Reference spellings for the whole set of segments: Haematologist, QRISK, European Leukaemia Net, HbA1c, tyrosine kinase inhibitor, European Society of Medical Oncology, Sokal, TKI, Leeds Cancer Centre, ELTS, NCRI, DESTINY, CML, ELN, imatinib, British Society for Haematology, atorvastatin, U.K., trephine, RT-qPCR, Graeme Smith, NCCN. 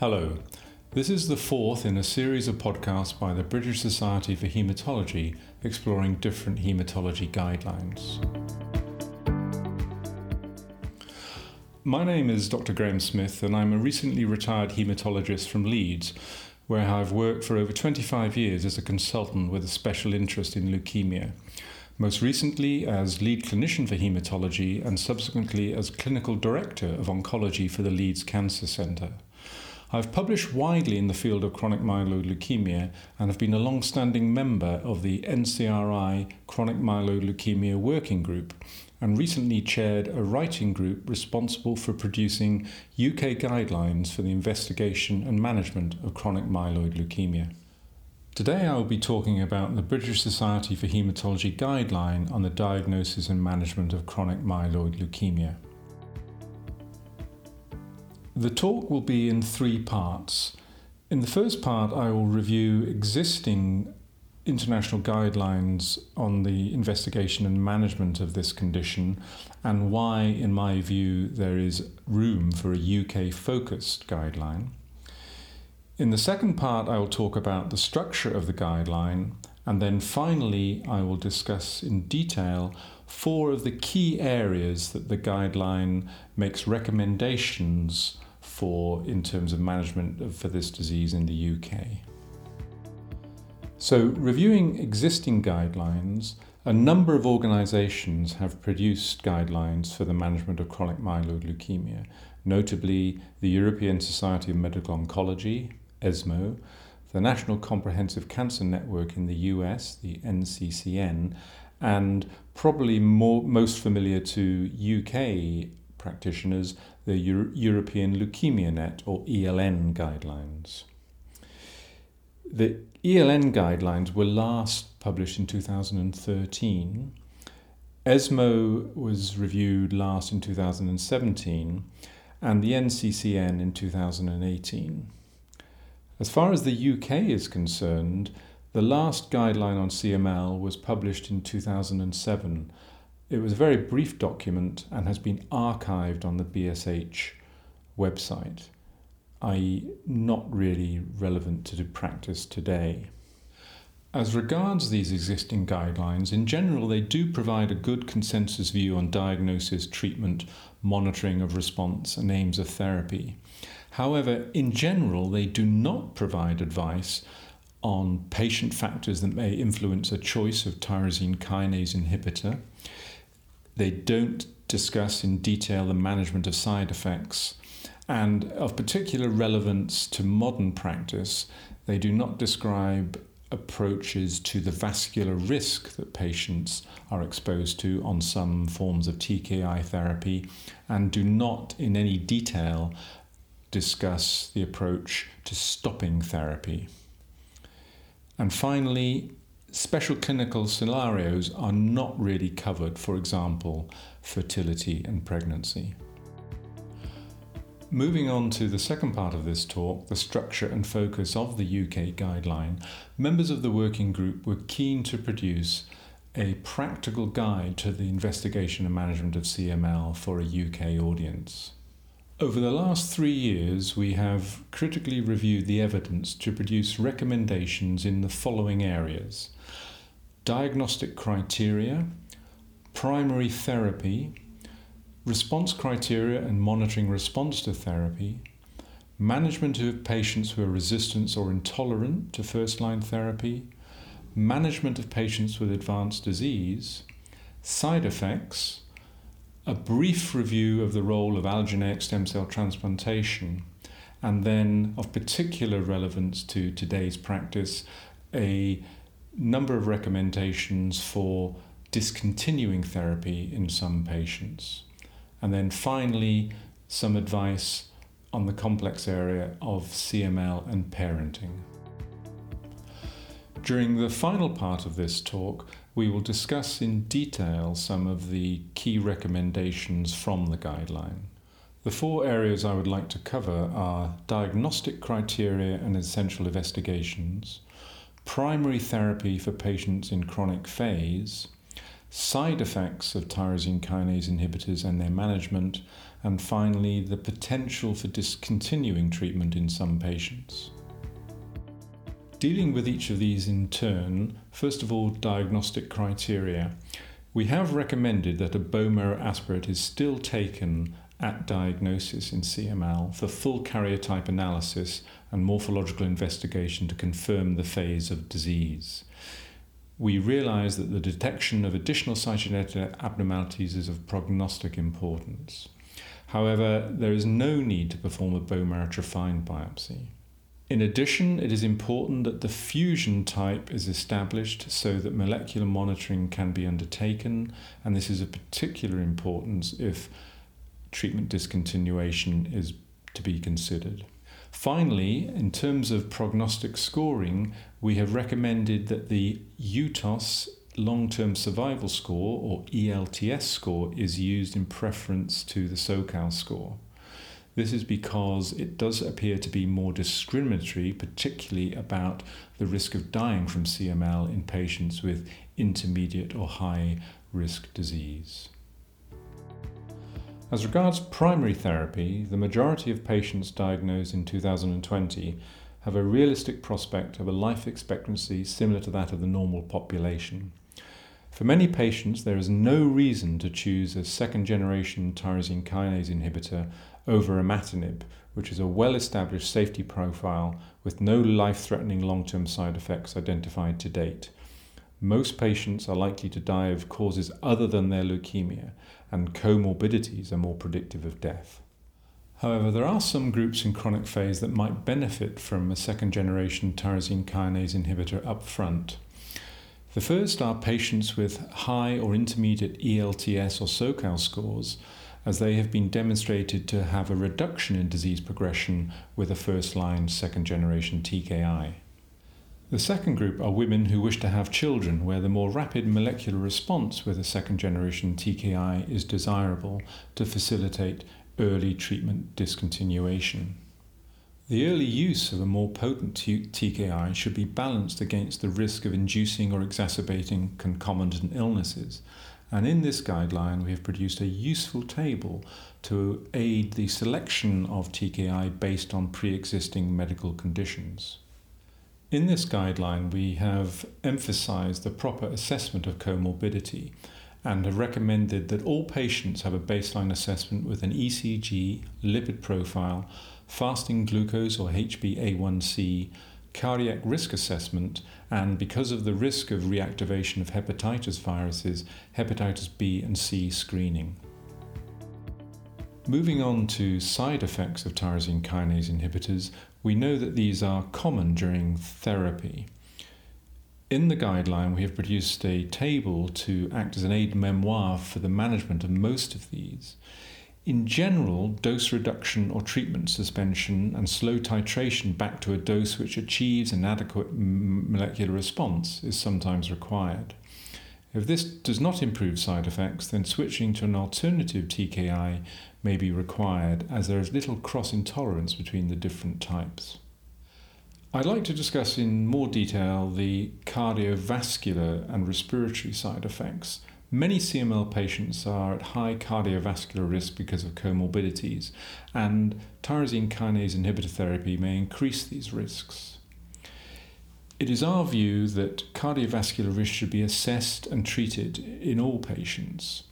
Hello. This is the fourth in a series of podcasts by the British Society for Haematology, exploring different haematology guidelines. My name is Dr. Graeme Smith, and I'm a recently retired haematologist from Leeds, where I've worked for over 25 years as a consultant with a special interest in leukemia. Most recently as lead clinician for haematology and subsequently as clinical director of oncology for the Leeds Cancer Centre. I've published widely in the field of chronic myeloid leukemia and have been a long-standing member of the NCRI Chronic Myeloid Leukemia Working Group, and recently chaired a writing group responsible for producing UK guidelines for the investigation and management of chronic myeloid leukemia. Today I will be talking about the British Society for Haematology guideline on the diagnosis and management of chronic myeloid leukemia. The talk will be in three parts. In the first part, I will review existing international guidelines on the investigation and management of this condition and why, in my view, there is room for a UK-focused guideline. In the second part, I will talk about the structure of the guideline, and then finally, I will discuss in detail four of the key areas that the guideline makes recommendations for in terms of management for this disease in the UK. So, reviewing existing guidelines, a number of organisations have produced guidelines for the management of chronic myeloid leukemia, notably the European Society of Medical Oncology, ESMO, the National Comprehensive Cancer Network in the US, the NCCN, and probably most familiar to UK practitioners, the European Leukaemia Net, or ELN guidelines. The ELN guidelines were last published in 2013. ESMO was reviewed last in 2017, and the NCCN in 2018. As far as the UK is concerned, the last guideline on CML was published in 2007. It was a very brief document and has been archived on the BSH website, i.e. not really relevant to practice today. As regards these existing guidelines, in general they do provide a good consensus view on diagnosis, treatment, monitoring of response and aims of therapy. However, in general they do not provide advice on patient factors that may influence a choice of tyrosine kinase inhibitor. They don't discuss in detail the management of side effects, and of particular relevance to modern practice, they do not describe approaches to the vascular risk that patients are exposed to on some forms of TKI therapy, and do not in any detail discuss the approach to stopping therapy. And finally, special clinical scenarios are not really covered, for example, fertility and pregnancy. Moving on to the second part of this talk, the structure and focus of the UK guideline, members of the working group were keen to produce a practical guide to the investigation and management of CML for a UK audience. Over the last 3 years, we have critically reviewed the evidence to produce recommendations in the following areas: diagnostic criteria, primary therapy, response criteria and monitoring response to therapy, management of patients who are resistant or intolerant to first-line therapy, management of patients with advanced disease, side effects, a brief review of the role of allogeneic stem cell transplantation, and then of particular relevance to today's practice, a number of recommendations for discontinuing therapy in some patients. And then finally, some advice on the complex area of CML and parenting. During the final part of this talk, we will discuss in detail some of the key recommendations from the guideline. The four areas I would like to cover are diagnostic criteria and essential investigations, primary therapy for patients in chronic phase, side effects of tyrosine kinase inhibitors and their management, and finally, the potential for discontinuing treatment in some patients. Dealing with each of these in turn, first of all, diagnostic criteria. We have recommended that a bone marrow aspirate is still taken at diagnosis in CML for full karyotype analysis and morphological investigation to confirm the phase of disease. We realise that the detection of additional cytogenetic abnormalities is of prognostic importance. However, there is no need to perform a bone marrow trephined biopsy. In addition, it is important that the fusion type is established so that molecular monitoring can be undertaken, and this is of particular importance if treatment discontinuation is to be considered. Finally, in terms of prognostic scoring, we have recommended that the UTOS long-term survival score, or ELTS score, is used in preference to the Sokal score. This is because it does appear to be more discriminatory, particularly about the risk of dying from CML in patients with intermediate or high-risk disease. As regards primary therapy, the majority of patients diagnosed in 2020 have a realistic prospect of a life expectancy similar to that of the normal population. For many patients, there is no reason to choose a second-generation tyrosine kinase inhibitor over imatinib, which is a well-established safety profile with no life-threatening long-term side effects identified to date. Most patients are likely to die of causes other than their leukemia, and comorbidities are more predictive of death. However, there are some groups in chronic phase that might benefit from a second-generation tyrosine kinase inhibitor up front. The first are patients with high or intermediate ELTS or Sokal scores, as they have been demonstrated to have a reduction in disease progression with a first-line second-generation TKI. The second group are women who wish to have children, where the more rapid molecular response with a second-generation TKI is desirable to facilitate early treatment discontinuation. The early use of a more potent TKI should be balanced against the risk of inducing or exacerbating concomitant illnesses. And in this guideline, we have produced a useful table to aid the selection of TKI based on pre-existing medical conditions. In this guideline, we have emphasised the proper assessment of comorbidity and have recommended that all patients have a baseline assessment with an ECG, lipid profile, fasting glucose or HbA1c, cardiac risk assessment, and because of the risk of reactivation of hepatitis viruses, hepatitis B and C screening. Moving on to side effects of tyrosine kinase inhibitors, we know that these are common during therapy. In the guideline, we have produced a table to act as an aide memoire for the management of most of these. In general, dose reduction or treatment suspension and slow titration back to a dose which achieves an adequate molecular response is sometimes required. If this does not improve side effects, then switching to an alternative TKI may be required, as there is little cross-intolerance between the different types. I'd like to discuss in more detail the cardiovascular and respiratory side effects. Many CML patients are at high cardiovascular risk because of comorbidities, and tyrosine kinase inhibitor therapy may increase these risks. It is our view that cardiovascular risk should be assessed and treated in all patients.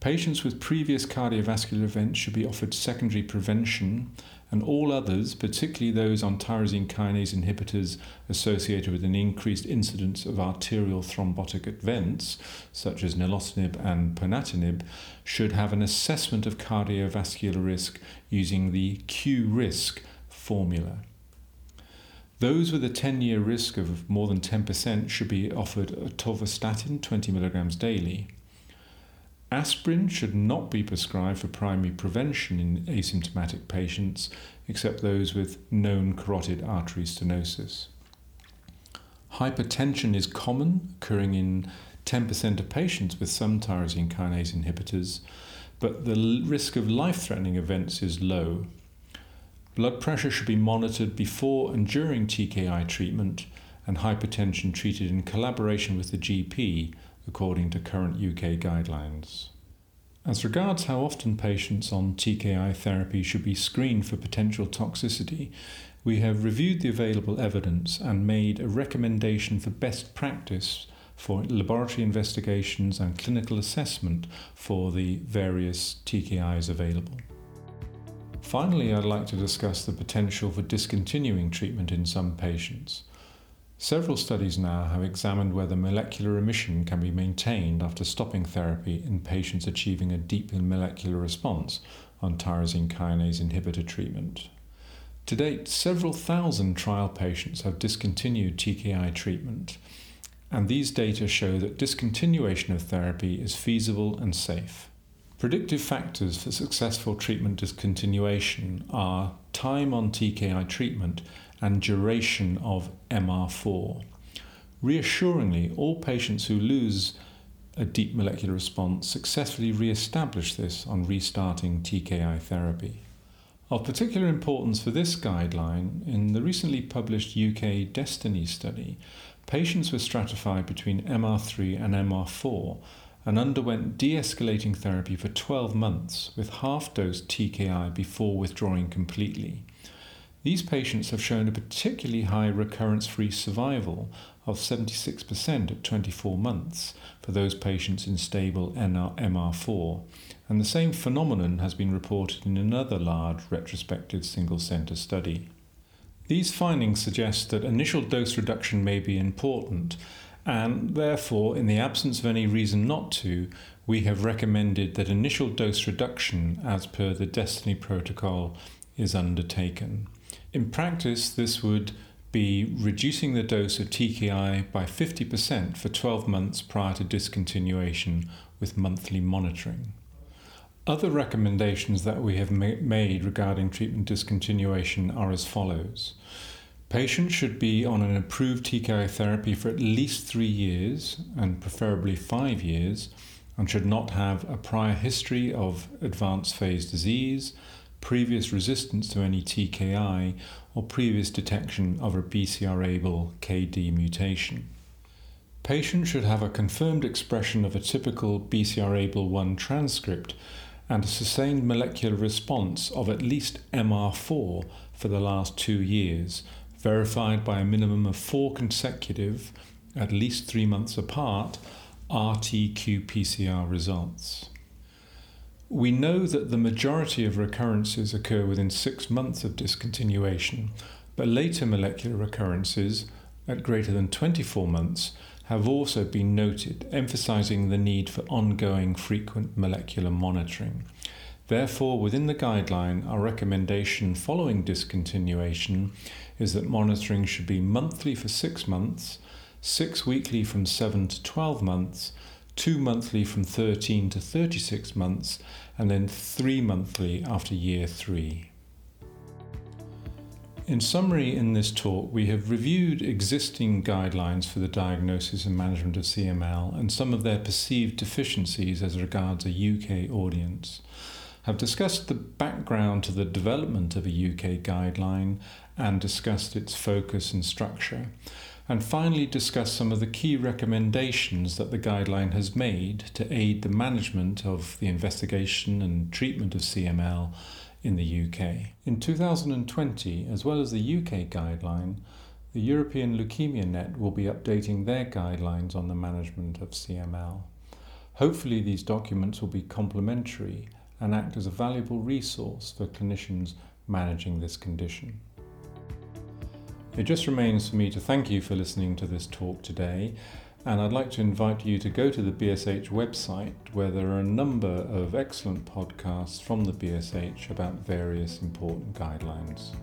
Patients with previous cardiovascular events should be offered secondary prevention, and all others, particularly those on tyrosine kinase inhibitors associated with an increased incidence of arterial thrombotic events, such as nilotinib and ponatinib, should have an assessment of cardiovascular risk using the QRISK formula. Those with a 10-year risk of more than 10% should be offered atorvastatin 20 milligrams daily. Aspirin should not be prescribed for primary prevention in asymptomatic patients, except those with known carotid artery stenosis. Hypertension is common, occurring in 10% of patients with some tyrosine kinase inhibitors, but the risk of life-threatening events is low. Blood pressure should be monitored before and during TKI treatment, and hypertension treated in collaboration with the GP, according to current UK guidelines. As regards how often patients on TKI therapy should be screened for potential toxicity, we have reviewed the available evidence and made a recommendation for best practice for laboratory investigations and clinical assessment for the various TKIs available. Finally, I'd like to discuss the potential for discontinuing treatment in some patients. Several studies now have examined whether molecular remission can be maintained after stopping therapy in patients achieving a deep molecular response on tyrosine kinase inhibitor treatment. To date, several thousand trial patients have discontinued TKI treatment, and these data show that discontinuation of therapy is feasible and safe. Predictive factors for successful treatment discontinuation are time on TKI treatment and duration of MR4. Reassuringly, all patients who lose a deep molecular response successfully re-establish this on restarting TKI therapy. Of particular importance for this guideline, in the recently published UK DESTINY study, patients were stratified between MR3 and MR4 and underwent de-escalating therapy for 12 months with half-dose TKI before withdrawing completely. These patients have shown a particularly high recurrence-free survival of 76% at 24 months for those patients in stable MR4, and the same phenomenon has been reported in another large retrospective single-centre study. These findings suggest that initial dose reduction may be important, and therefore, in the absence of any reason not to, we have recommended that initial dose reduction, as per the DESTINY protocol, is undertaken. In practice, this would be reducing the dose of TKI by 50% for 12 months prior to discontinuation with monthly monitoring. Other recommendations that we have made regarding treatment discontinuation are as follows. Patients should be on an approved TKI therapy for at least 3 years, and preferably 5 years, and should not have a prior history of advanced phase disease, previous resistance to any TKI, or previous detection of a BCR-ABL-KD mutation. Patients should have a confirmed expression of a typical BCR-ABL1 transcript and a sustained molecular response of at least MR4 for the last 2 years, verified by a minimum of 4 consecutive, at least 3 months apart, RT-qPCR results. We know that the majority of recurrences occur within 6 months of discontinuation, but later molecular recurrences, at greater than 24 months, have also been noted, emphasizing the need for ongoing frequent molecular monitoring. Therefore, within the guideline, our recommendation following discontinuation is that monitoring should be monthly for 6 months, 6 weekly from 7 to 12 months, 2 monthly from 13 to 36 months, and then 3 monthly after year 3. In summary, in this talk, we have reviewed existing guidelines for the diagnosis and management of CML and some of their perceived deficiencies as regards a UK audience, have discussed the background to the development of a UK guideline and discussed its focus and structure, and finally discuss some of the key recommendations that the guideline has made to aid the management of the investigation and treatment of CML in the UK. In 2020, as well as the UK guideline, the European Leukaemia Net will be updating their guidelines on the management of CML. Hopefully these documents will be complementary and act as a valuable resource for clinicians managing this condition. It just remains for me to thank you for listening to this talk today, and I'd like to invite you to go to the BSH website, where there are a number of excellent podcasts from the BSH about various important guidelines.